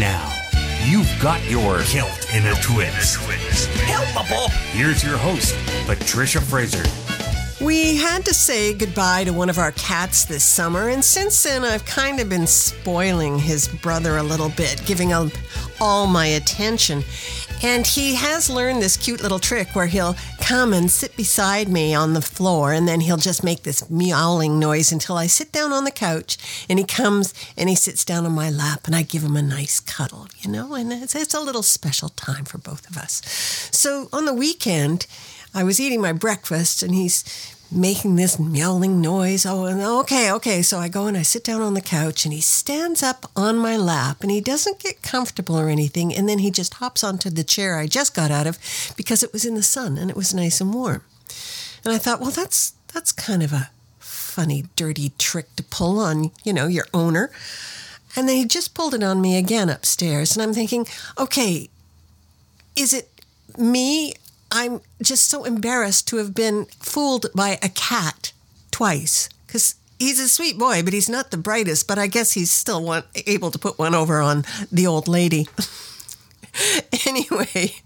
now. You've got your kilt in a twist. Helpable. Here's your host, Patricia Fraser. We had to say goodbye to one of our cats this summer, and since then I've kind of been spoiling his brother a little bit, giving him all my attention. And he has learned this cute little trick where he'll come and sit beside me on the floor, and then he'll just make this meowing noise until I sit down on the couch, and he comes and he sits down on my lap, and I give him a nice cuddle, you know, and it's a little special time for both of us. So on the weekend, I was eating my breakfast, and he's making this meowing noise. Oh, and okay. So I go and I sit down on the couch, and he stands up on my lap, and he doesn't get comfortable or anything. And then he just hops onto the chair I just got out of because it was in the sun and it was nice and warm. And I thought, well, that's kind of a funny, dirty trick to pull on, you know, your owner. And then he just pulled it on me again upstairs. And I'm thinking, okay, is it me? I'm just so embarrassed to have been fooled by a cat twice, because he's a sweet boy, but he's not the brightest, but I guess he's still able to put one over on the old lady. Anyway,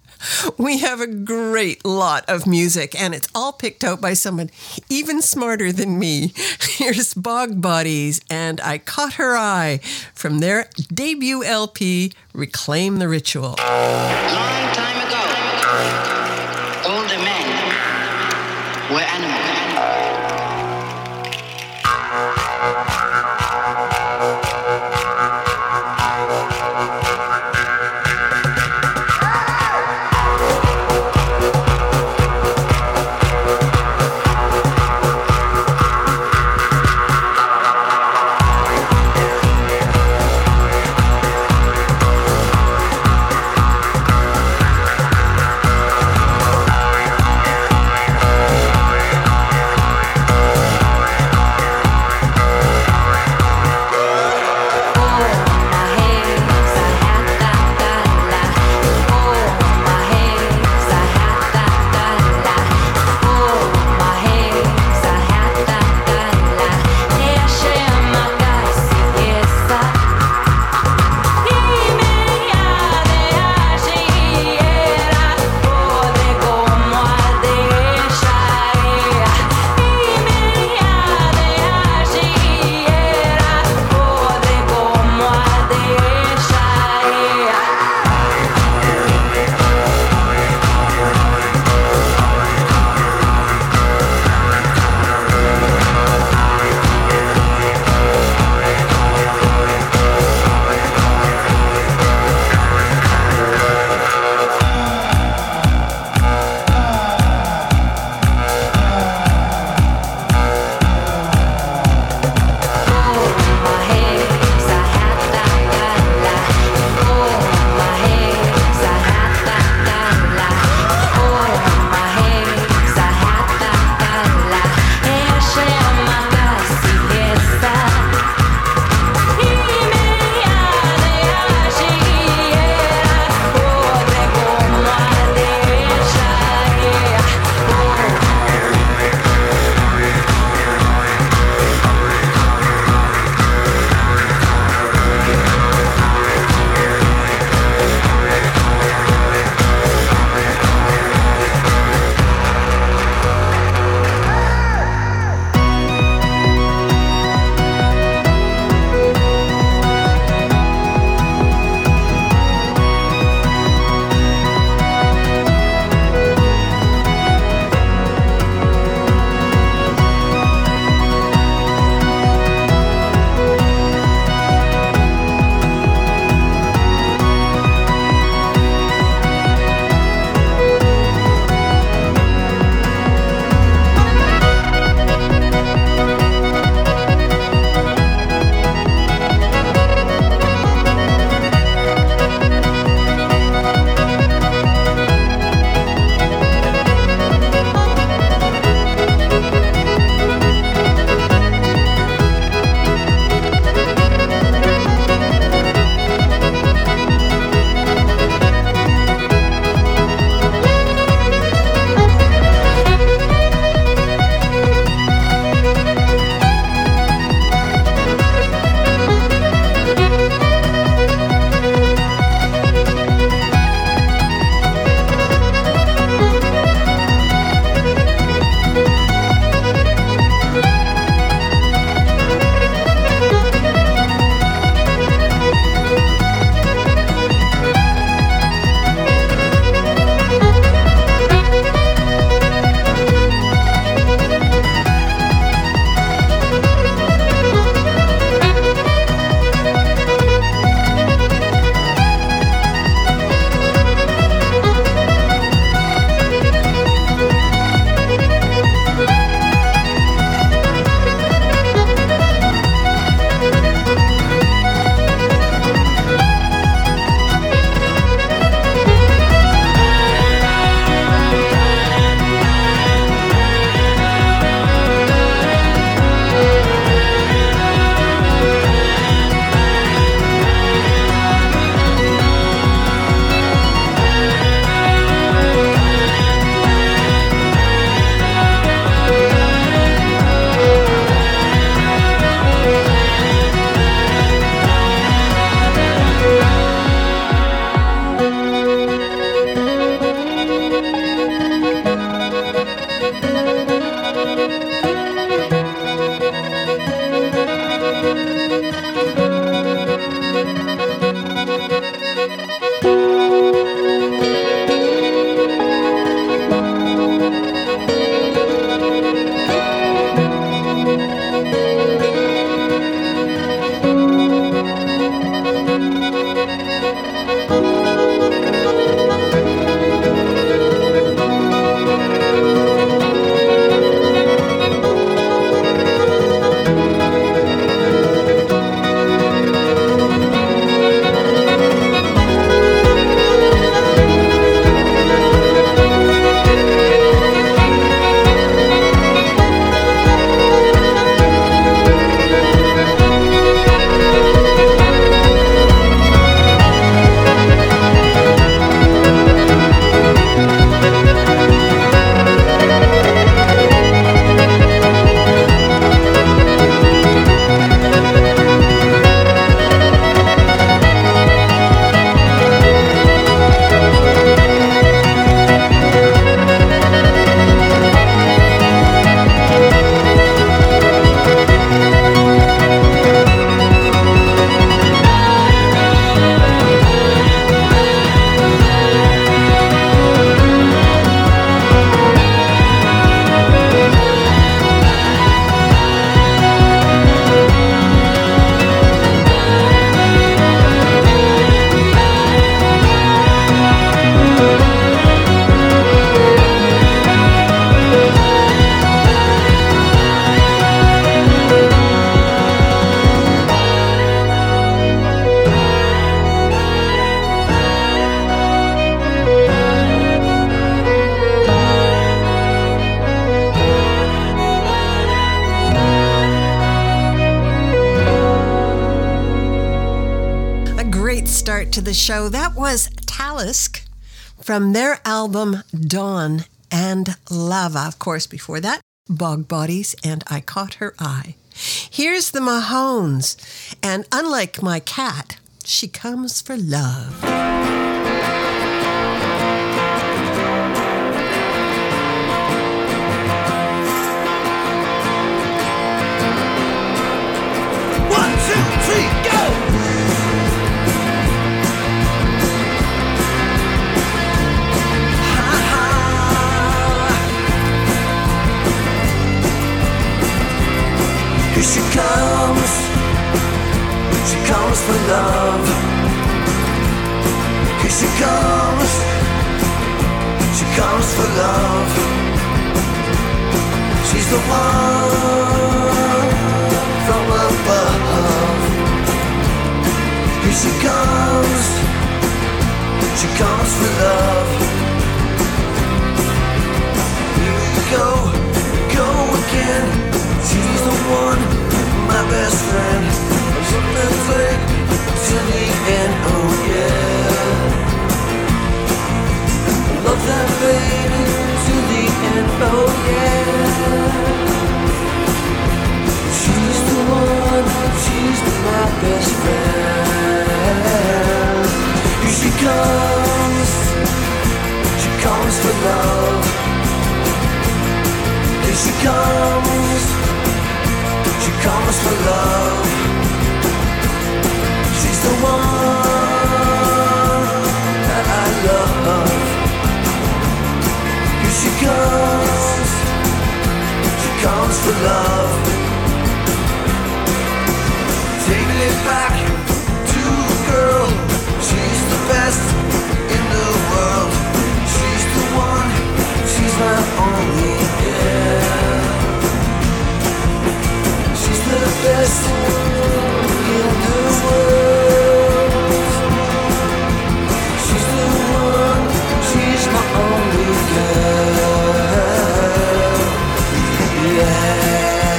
we have a great lot of music, and it's all picked out by someone even smarter than me. Here's Bog Bodies and I Caught Her Eye from their debut LP, Reclaim the Ritual. Long time ago, older men were animals. Show. That was Talisk from their album Dawn and Lava. Of course, before that, Bog Bodies and I Caught Her Eye. Here's the Mahones, and unlike my cat, she comes for love. She comes for love. Here she comes for love. She's the one from above. Here she comes for love. Go, go again, she's the one. My best friend, I'm something fake to the end, oh yeah. I love that baby to the end, oh yeah. She's the one, she's my best friend. Here she comes for love. Here she comes. She comes for love. She's the one that I love. Here she comes for love. Take me back to a girl. She's the best in the world. She's the one, she's my only girl. The best in the world. She's the one, she's my only girl. Yeah.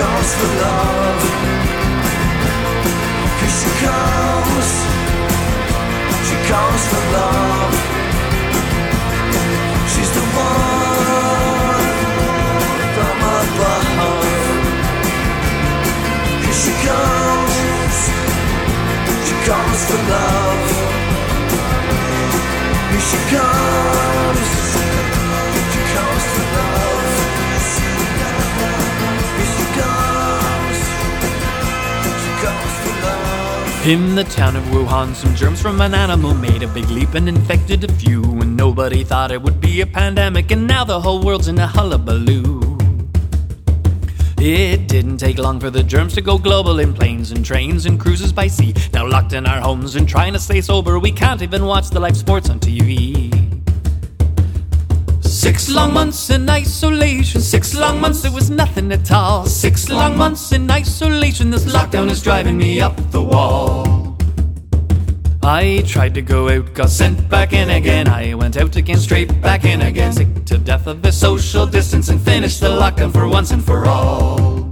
comes for love. Here she comes for love. She's the one from above. Here she comes for love. Here she comes for love. In the town of Wuhan, some germs from an animal made a big leap and infected a few. And nobody thought it would be a pandemic, and now the whole world's in a hullabaloo. It didn't take long for the germs to go global in planes and trains and cruises by sea. Now locked in our homes and trying to stay sober, we can't even watch the live sports on TV. 6 long months in isolation, 6 long months, it was nothing at all. 6 long months in isolation, this lockdown is driving me up the wall. I tried to go out, got sent back in again. I went out again, straight back in again. Sick to death of the social distance and finished the lockdown for once and for all.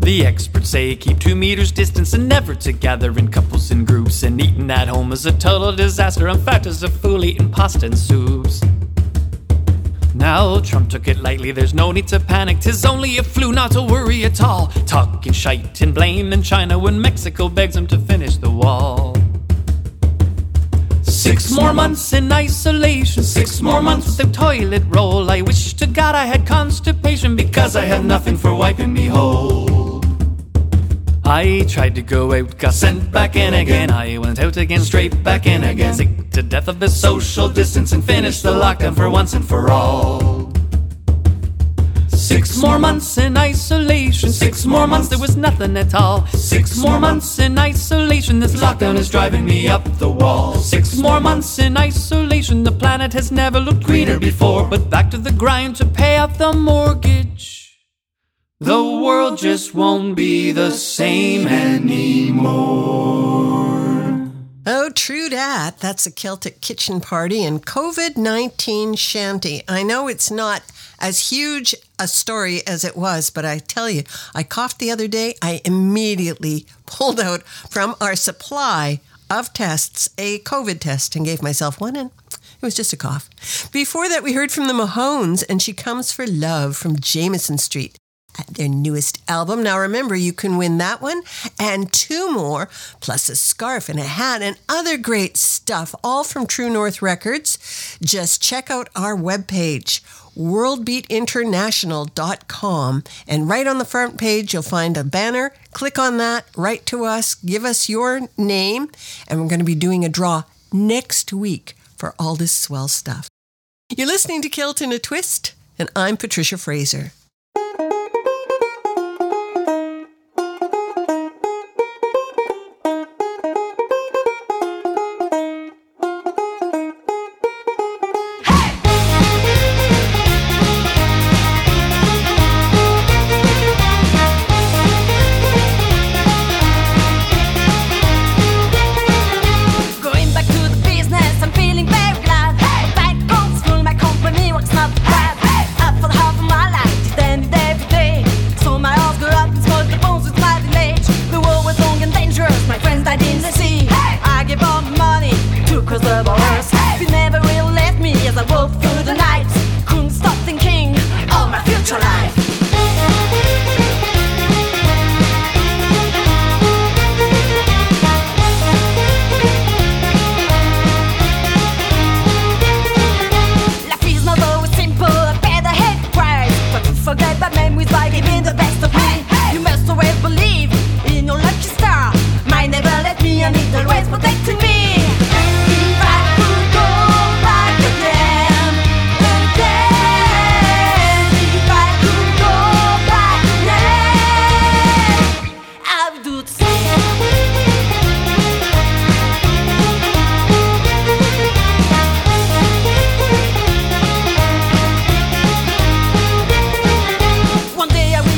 The experts say keep 2 meters distance and never to gather in couples and groups. And eating at home is a total disaster. I'm fat as a fool eating pasta and soups. Now Trump took it lightly, there's no need to panic. 'Tis only a flu, not to worry at all. Talking shite and blame in China when Mexico begs him to finish the wall. 6 more months in isolation, 6 more months without toilet roll. I wish to God I had constipation because I had nothing for wiping me whole. I tried to go out, got sent back in again. I went out again, straight back in again. To death of the social distance and finish the lockdown for once and for all. 6 more months in isolation, 6 more months, there was nothing at all. 6 more months in isolation, this lockdown is driving me up the wall. 6 more months in isolation, the planet has never looked greener before. But back to the grind to pay off the mortgage. The world just won't be the same anymore. Oh, true dat. That's a Celtic kitchen party and COVID-19 shanty. I know it's not as huge a story as it was, but I tell you, I coughed the other day. I immediately pulled out from our supply of tests a COVID test and gave myself one, and it was just a cough. Before that, we heard from the Mahones, and She Comes for Love from Jamison Street. Their newest album. Now remember, you can win that one and 2 more, plus a scarf and a hat and other great stuff, all from True North Records. Just check out our webpage, WorldbeatInternational.com, and right on the front page you'll find a banner. Click on that, write to us, give us your name, and we're going to be doing a draw next week for all this swell stuff. You're listening to Kilt in a Twist, and I'm Patricia Fraser.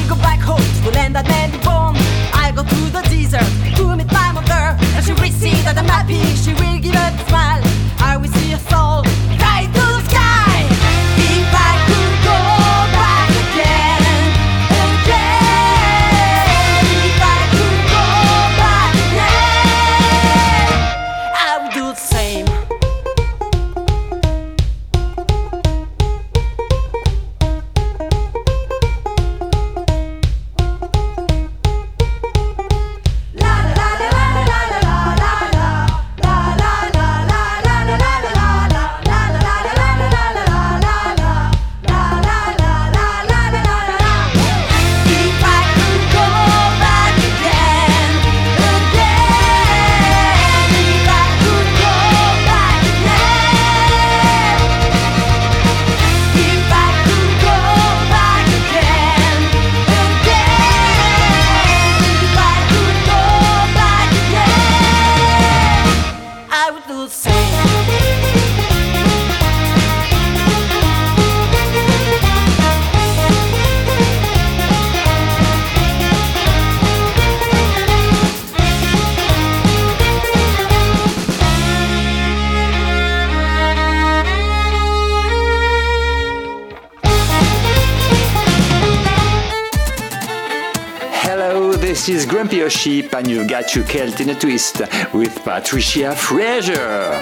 Goodbye. This is Grumpy O Sheep and you got your Celt in a Twist with Patricia Fraser.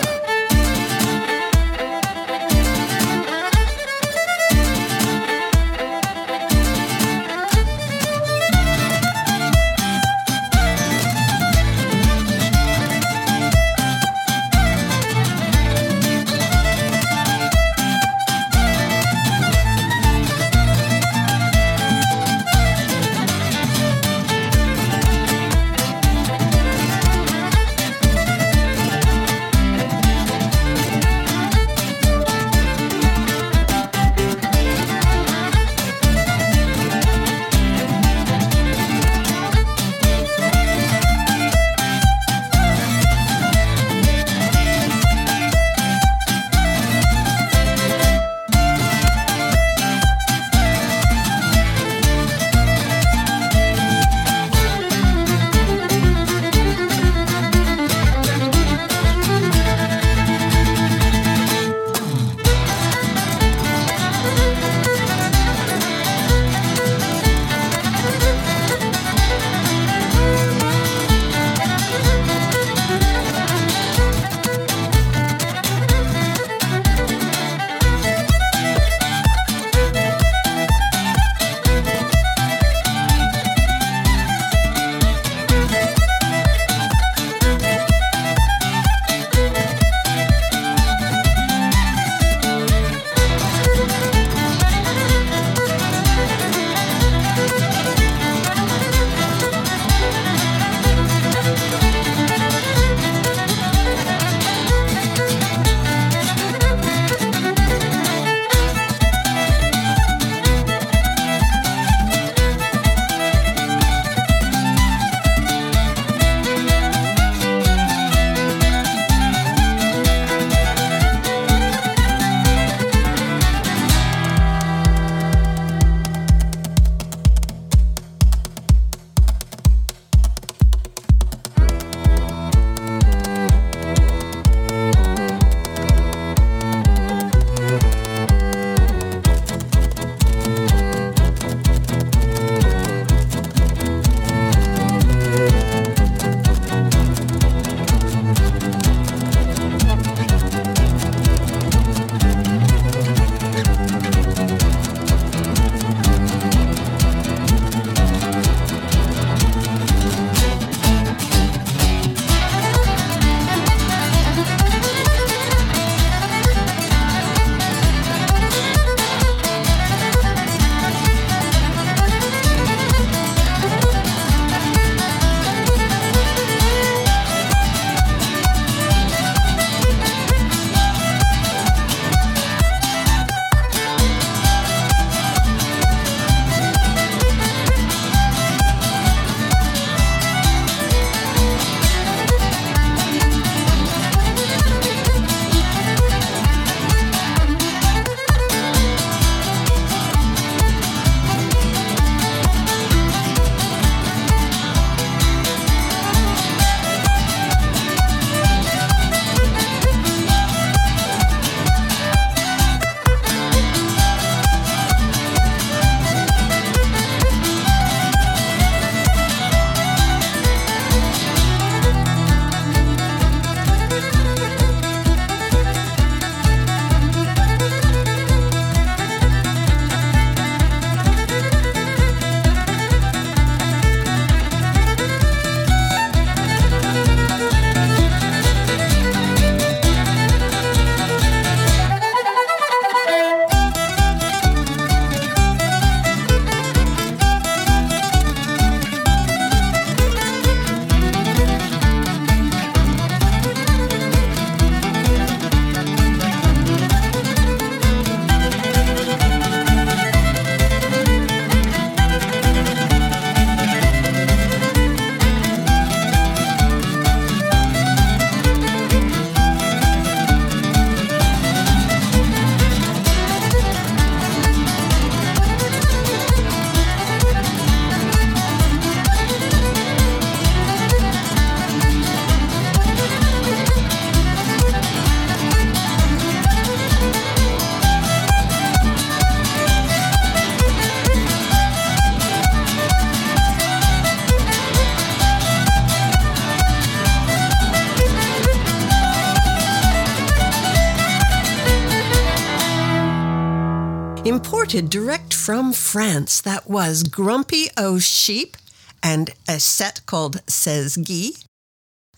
imported direct from France. That was Grumpy O Sheep and a set called Ces Guy.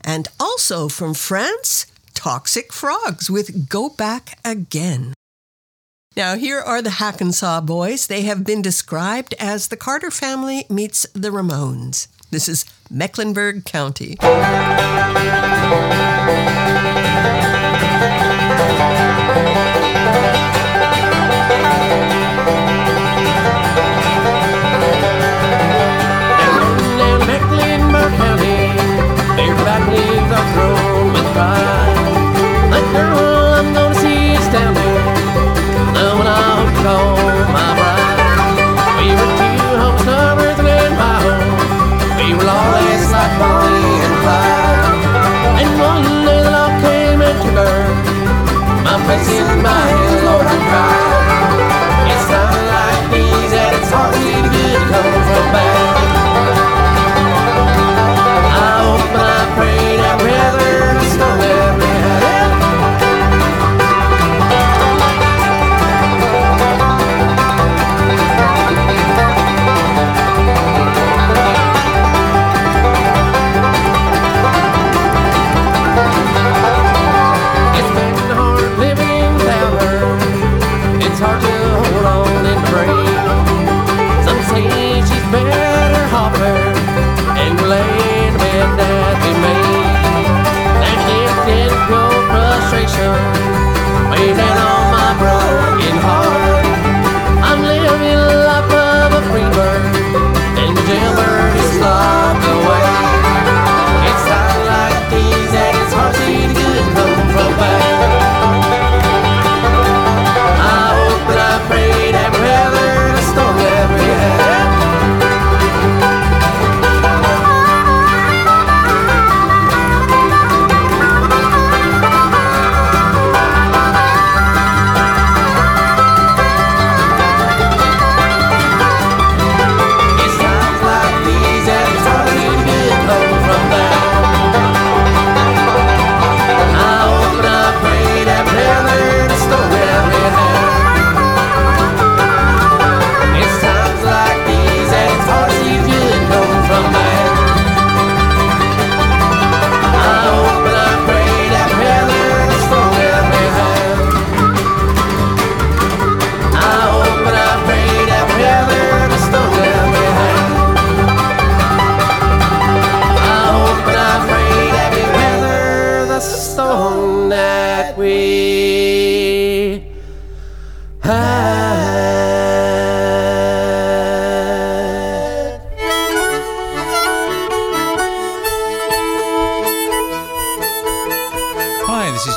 And also from France, Toxic Frogs with Go Back Again. Now, here are the Hackensaw Boys. They have been described as the Carter Family meets the Ramones. This is Mecklenburg County.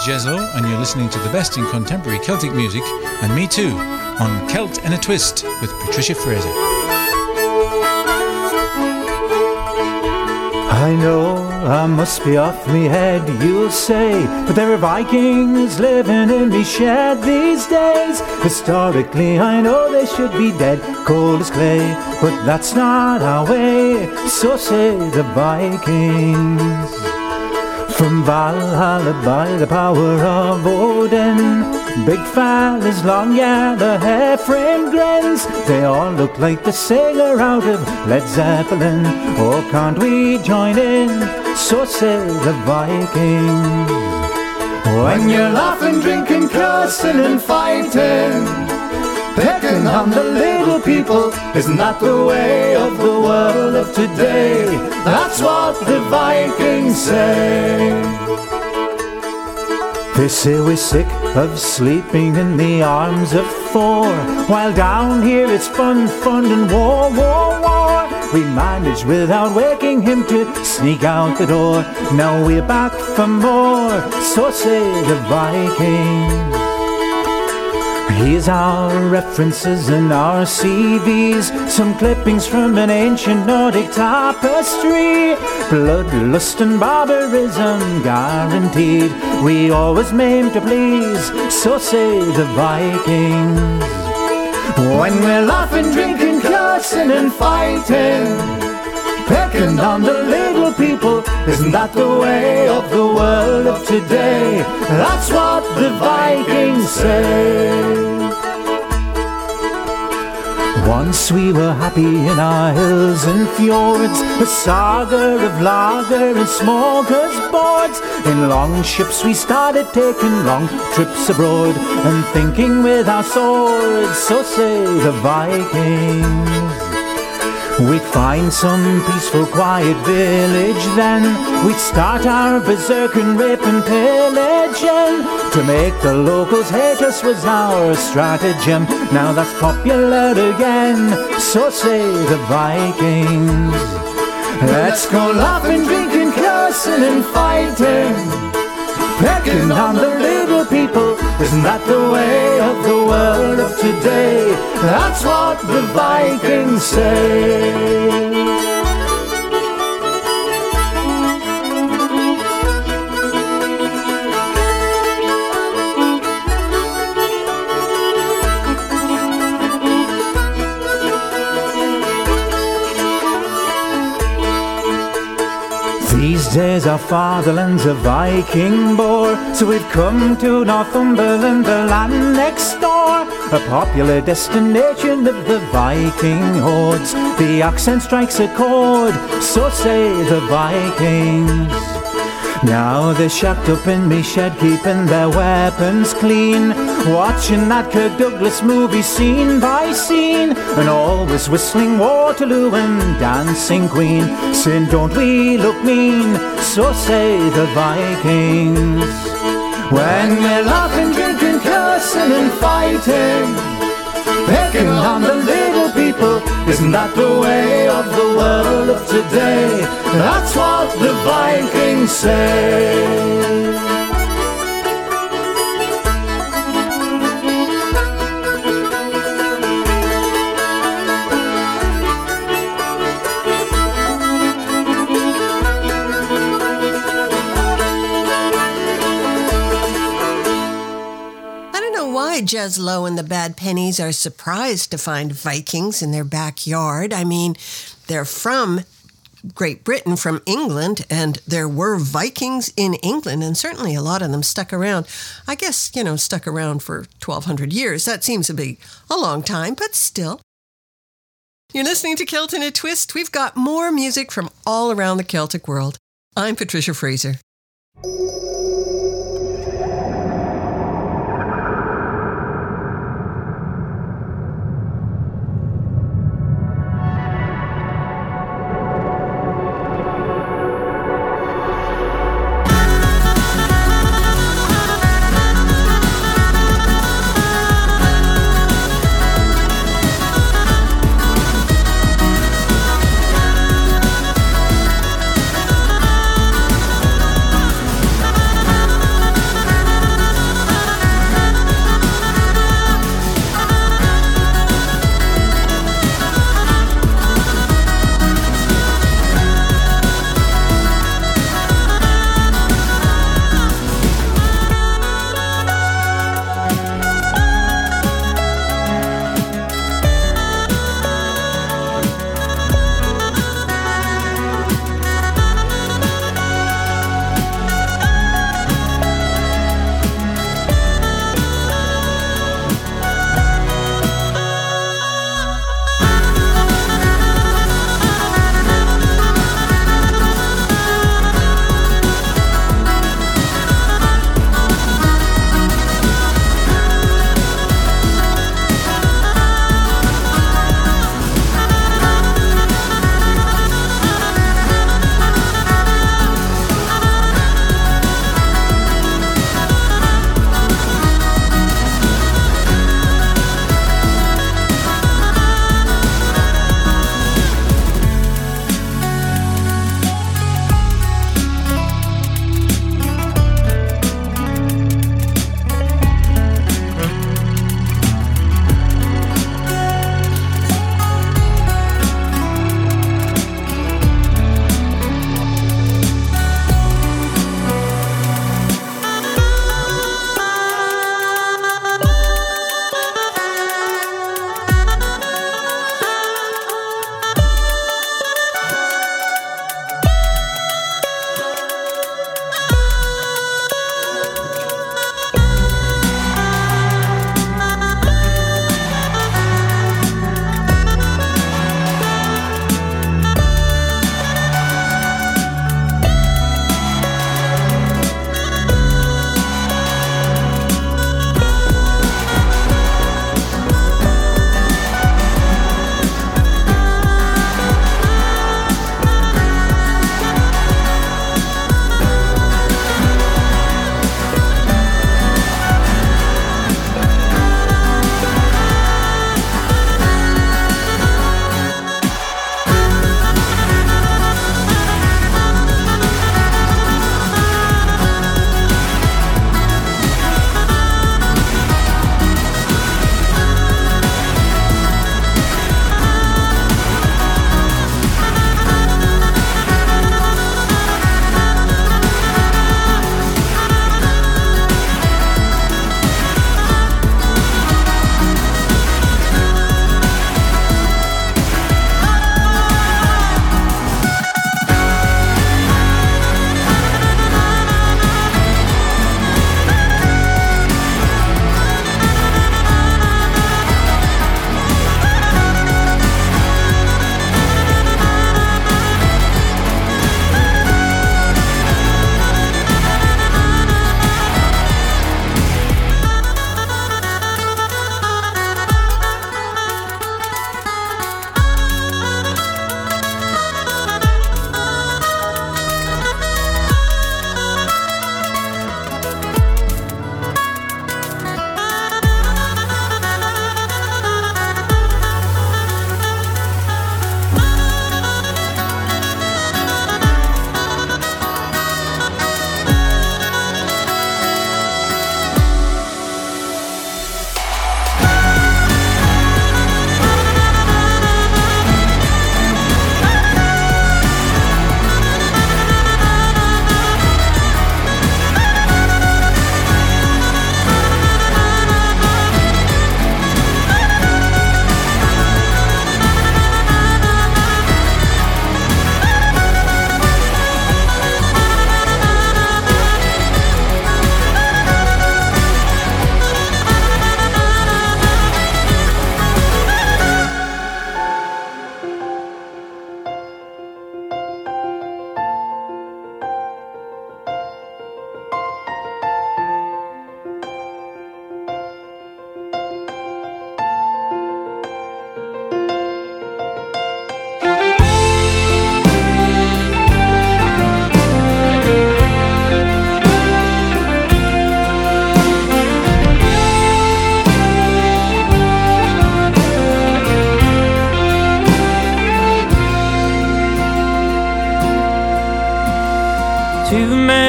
Jez Lowe, and you're listening to the best in contemporary Celtic music, and me too, on Celt and a Twist with Patricia Fraser. I know I must be off me head, you'll say, but there are Vikings living in me shed these days. Historically, I know they should be dead, cold as clay, but that's not our way, so say the Vikings. From Valhalla by the power of Odin, big fellas, long yeah, the hair frame grins. They all look like the singer out of Led Zeppelin. Oh, can't we join in? So say the Vikings. When you're laughing, drinking, cursing and fighting, picking on the little people, isn't that the way of the world of today? That's what the Vikings say. They say we're sick of sleeping in the arms of Thor, while down here it's fun, fun and war, war, war. We manage without waking him to sneak out the door. Now we're back for more, so say the Vikings. Here's our references and our CVs, some clippings from an ancient Nordic tapestry. Blood, lust and barbarism guaranteed, we always meant to please, so say the Vikings. When we're laughing, drinking, cursing and fighting, picking on the little people, isn't that the way of the world of today? That's what the Vikings say. Once we were happy in our hills and fjords, a saga of lager and smorgasbords. In long ships we started taking long trips abroad and thinking with our swords, so say the Vikings. We'd find some peaceful quiet village, then we'd start our berserking rape and pillage, and to make the locals hate us was our stratagem. Now that's popular again, so say the Vikings. Let's go laughing, drinking, cursing and fighting, pecking on the little people. Isn't that the way of the world of today? That's what the Vikings say. These days our fatherland's a Viking bore, so we've come to Northumberland, the land next door, a popular destination of the Viking hordes. The accent strikes a chord, so say the Vikings. Now they're shacked up in me shed, keeping their weapons clean, watching that Kirk Douglas movie scene by scene, and always whistling Waterloo and Dancing Queen, saying don't we look mean, so say the Vikings. When we're laughing, drinking, cursing and fighting, picking on the little people, isn't that the way of the world of today? That's what the Vikings say. Jez Lowe and the Bad Pennies are surprised to find Vikings in their backyard. I mean, they're from Great Britain, from England, and there were Vikings in England, and certainly a lot of them stuck around. I guess, you know, stuck around for 1,200 years. That seems to be a long time, but still. You're listening to Celt in a Twist. We've got more music from all around the Celtic world. I'm Patricia Fraser.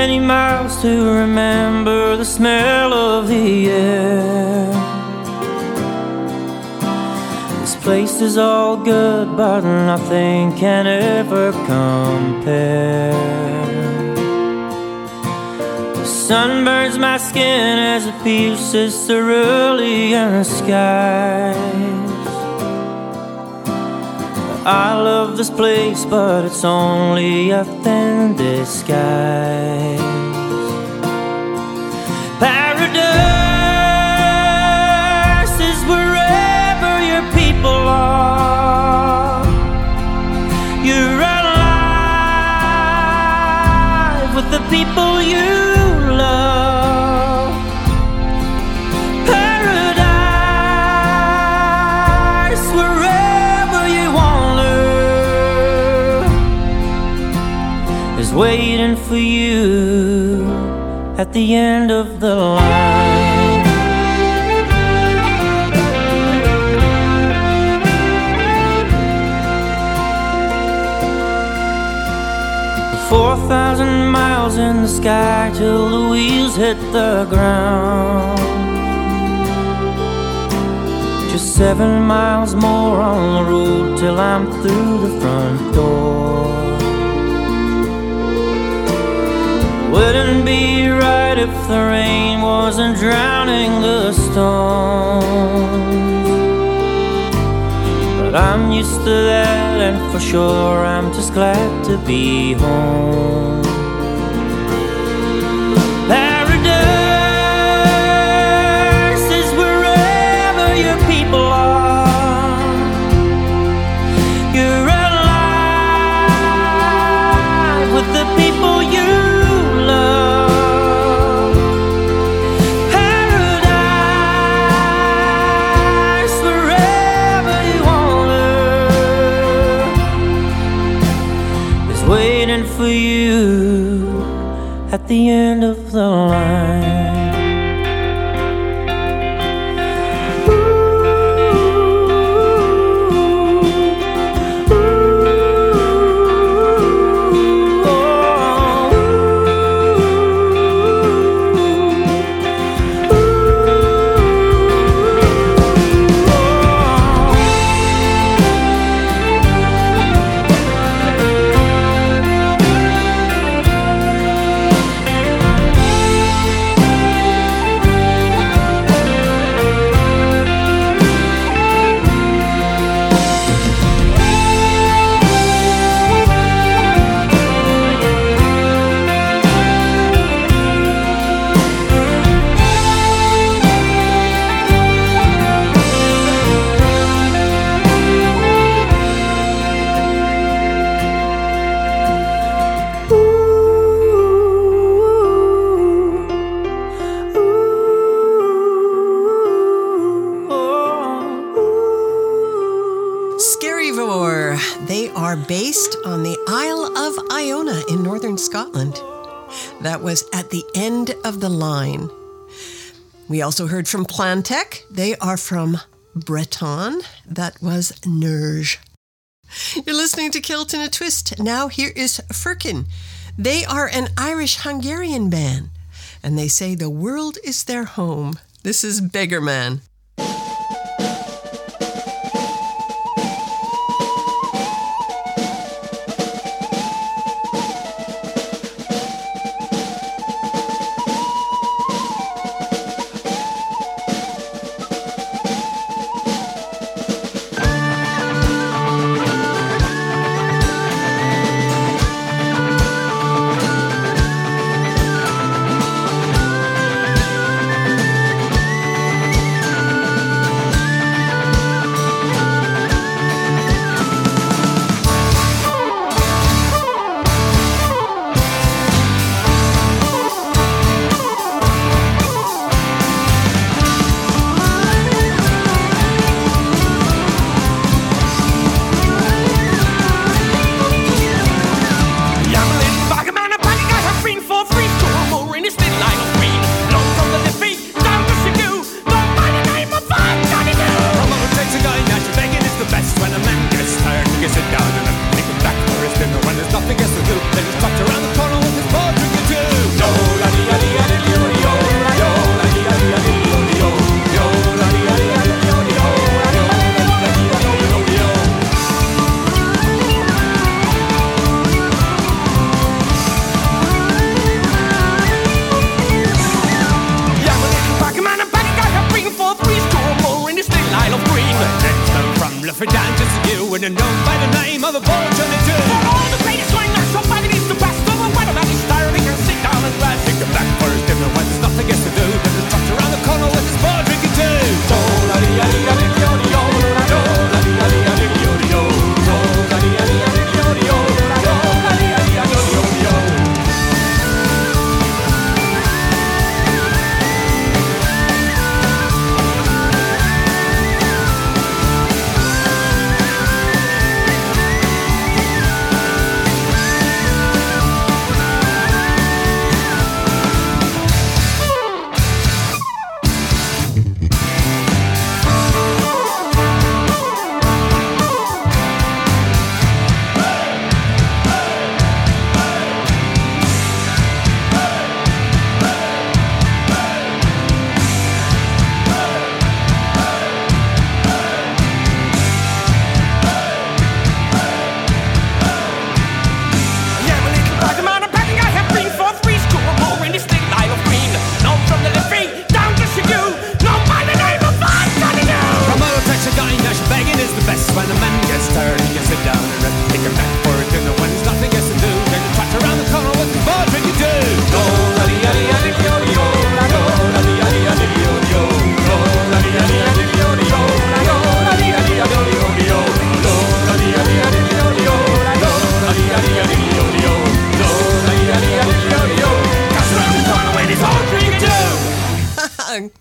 many miles to remember the smell of the air. This place is all good, but nothing can ever compare. The sun burns my skin as it pierces cerulean skies. I love this place, but it's only a thin disguise. Paradise is wherever your people are. You're alive with the people you love. Paradise, wherever you want. Waiting for you at the end of the line. For 4,000 miles in the sky till the wheels hit the ground. Just 7 miles more on the road till I'm through the front door. Wouldn't be right if the rain wasn't drowning the storms. But I'm used to that, and for sure I'm just glad to be home. Paradise is wherever your people are. You're alive with the people you. Paradise, wherever you wander, is waiting for you at the end of the line. That was At the End of the Line. We also heard from Plantec. They are from Breton. That was Nerg. You're listening to Kilt in a Twist. Now here is Firkin. They are an Irish-Hungarian band, and they say the world is their home. This is Beggar Man. known by the name of the alternative. For all the greatest liners from by the east to west, all the weatherman is starving and sit down and rest. Take the black first dinner when there's nothing else to do, but there's trucks around the corner with his bar drinking too.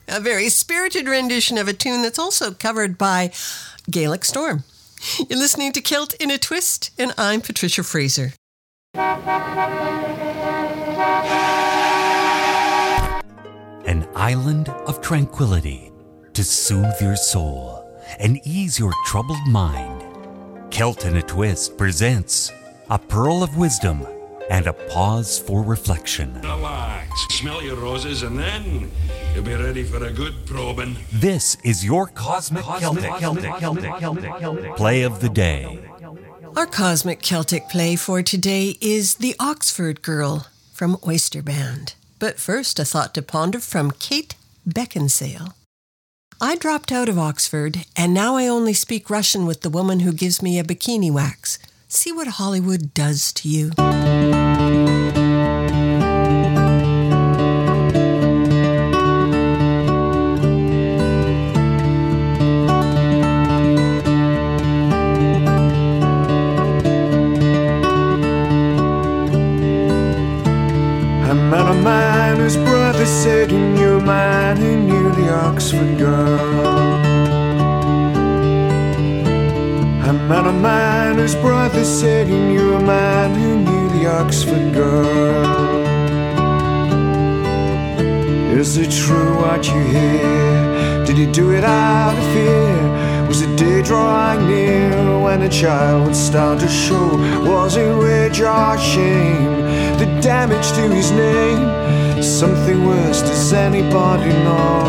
A very spirited rendition of a tune that's also covered by Gaelic Storm. You're listening to Kilt in a Twist, and I'm Patricia Fraser. An island of tranquility to soothe your soul and ease your troubled mind. Kilt in a Twist presents a pearl of wisdom and a pause for reflection. Relax, smell your roses, and then you'll be ready for a good probing. This is your Cosmic Celtic Play of the Day. Our Cosmic Celtic Play for today is The Oxford Girl from Oyster Band. But first, a thought to ponder from Kate Beckinsale. I dropped out of Oxford, and now I only speak Russian with the woman who gives me a bikini wax. See what Hollywood does to you. Said he knew a man who knew the Oxford girl. I met a man whose brother said he knew a man who knew the Oxford girl. Is it true what you hear? Did he do it out of fear? Was the day drawing near when a child would start to show? Was it rage or shame? The damage to his name? Something worse, does anybody know?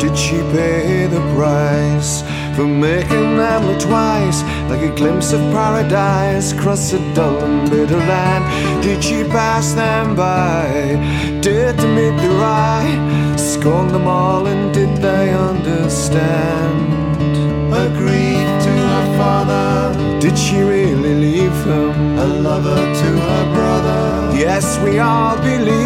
Did she pay the price for making them look twice? Like a glimpse of paradise across a dull and bitter land. Did she pass them by? Did they meet their eye? Scorned them all, and did they understand? Agreed to her father. Did she really leave him? A lover to her brother. Yes, we all believe her.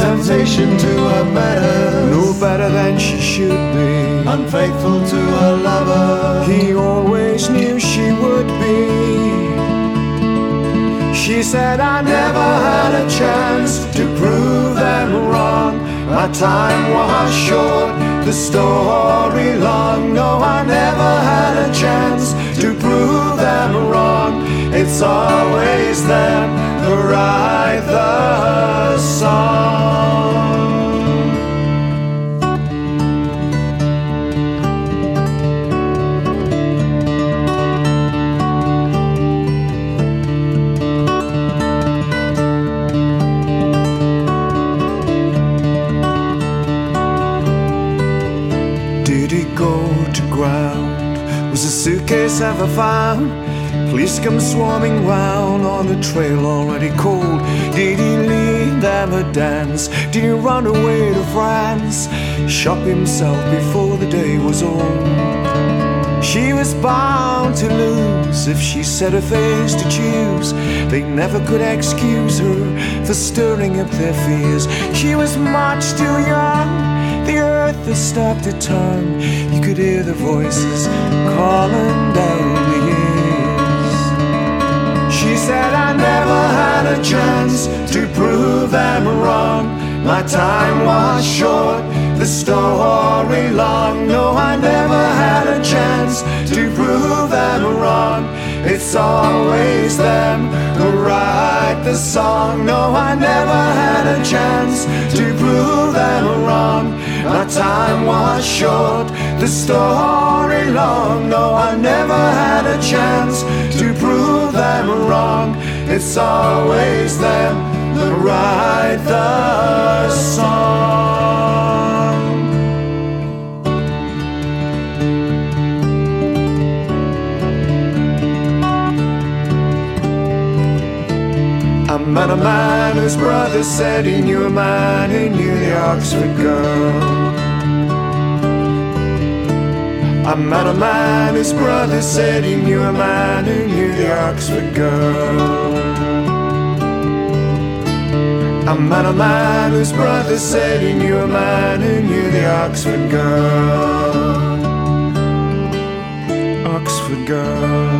Temptation to her matters. No better than she should be. Unfaithful to her lover. He always knew she would be. She said, I never had a chance to prove them wrong. My time was short, the story long. No, I never had a chance to prove them wrong. It's always them who write the song. Did he go to ground? Was a suitcase ever found? Police come swarming round on the trail already cold. Did he lead them a dance? Did he run away to France? Shot himself before the day was old. She was bound to lose if she set her face to choose. They never could excuse her for stirring up their fears. She was much too young, the earth had stopped her tongue. You could hear the voices calling down the years. She said, I never had a chance to prove them wrong. My time was short, the story long. No, I never had a chance to prove them wrong. It's always them who write the song. No, I never had a chance to prove them wrong. My time was short, the story long. No, I never had a chance to prove them wrong. It's always them the write the song. I met a man whose brother said he knew a man who knew the Oxford girl. I met a man whose brother said he knew a man who knew the Oxford girl. I met a man whose brother said he knew a man who knew the Oxford girl. Oxford girl.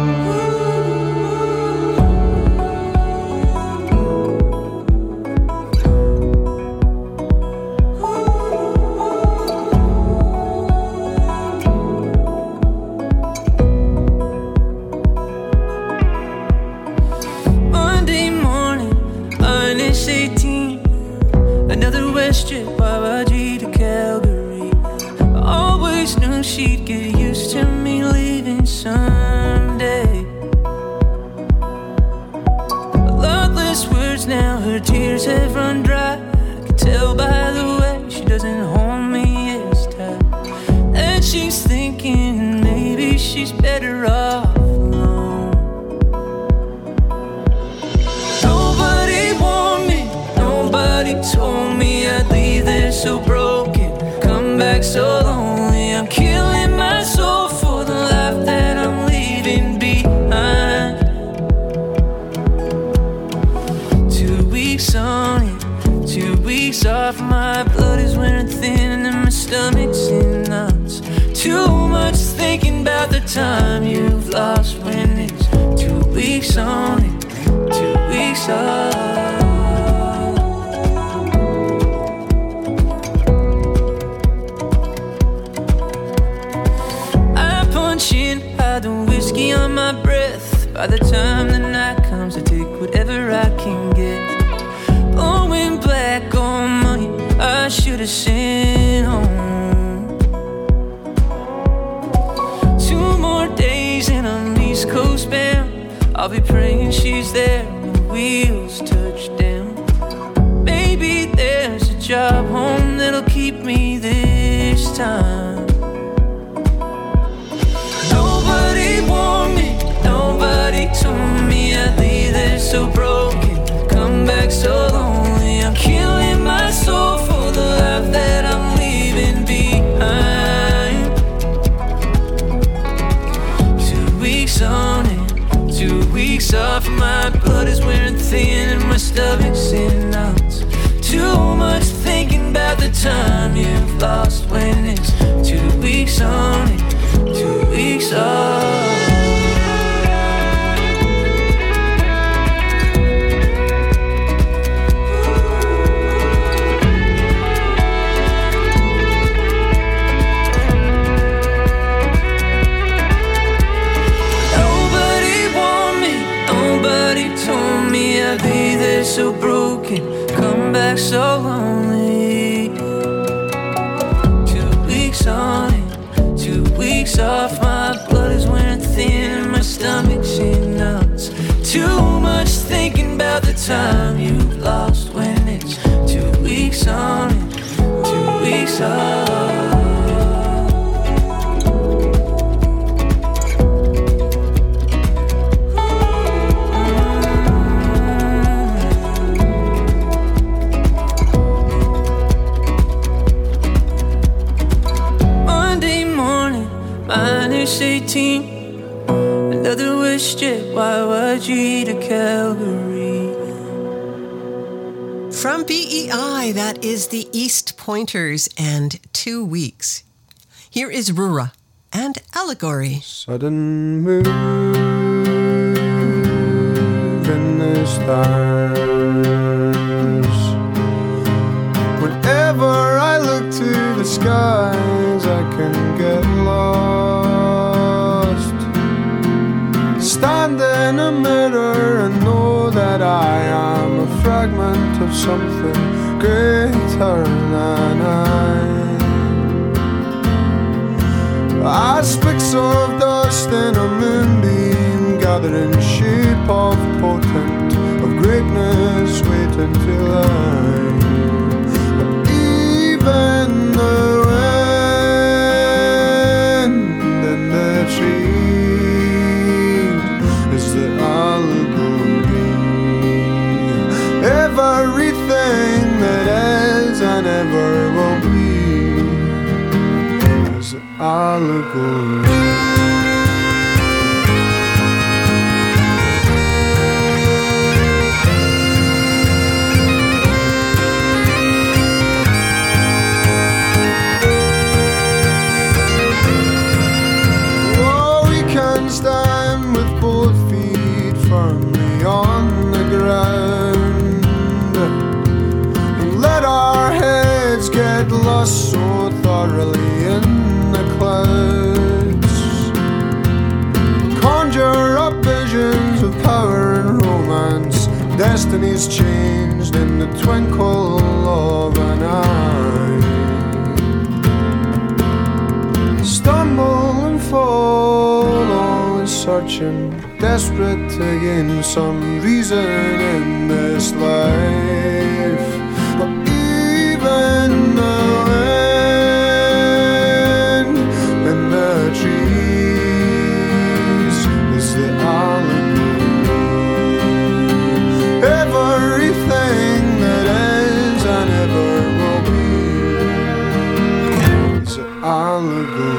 pushed it, why would you eat a Calgary? From BEI, that is the East Pointers and 2 Weeks. Here is Rura and Allegory. Sudden move in the stars. Whenever I look to the skies, I can get lost. Stand in a mirror and know that I am a fragment of something greater than I. Aspects of dust in a moonbeam, gathering shape of portent, of greatness waiting to lie. But even the wind in the trees is the allegory. Everything that is and ever will be allegory. Oh, we can stand with both feet firmly on the ground and let our heads get lost so thoroughly in clouds. Conjure up visions of power and romance. Destinies changed in the twinkle of an eye. Stumble and fall, always searching, desperate to gain some reason in this life. But even now trees is the allegory. Everything that is and ever will be is an allegory.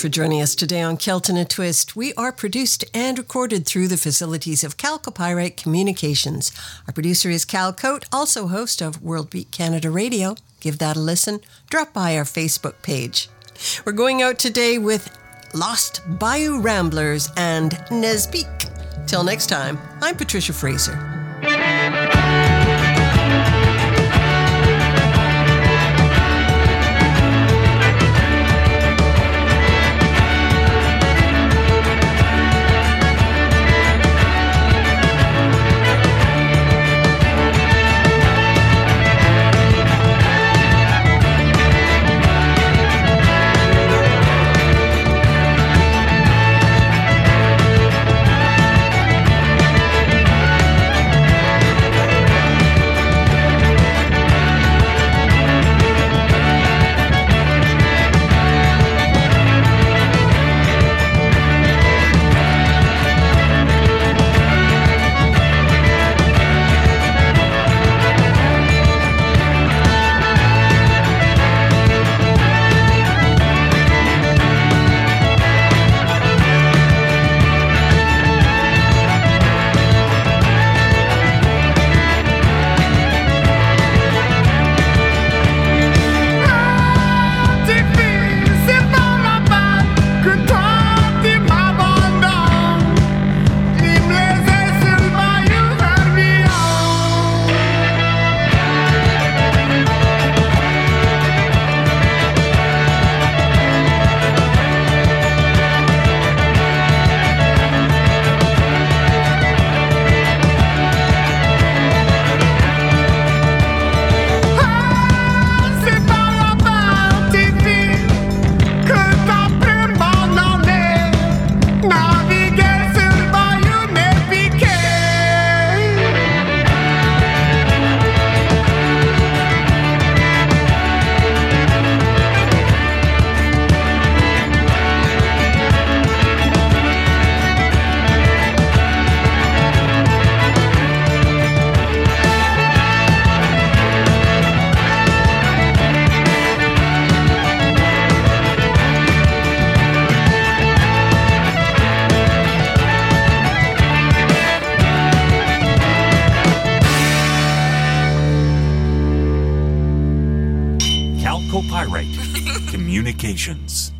For joining us today on Celt in a Twist. We are produced and recorded through the facilities of Calcopirite Communications. Our producer is Cal Coate, also host of World Beat Canada Radio Give that a listen. Drop by our Facebook page. We're going out today with Lost Bayou Ramblers and Nesbeak. Till next time, I'm Patricia Fraser. Communications.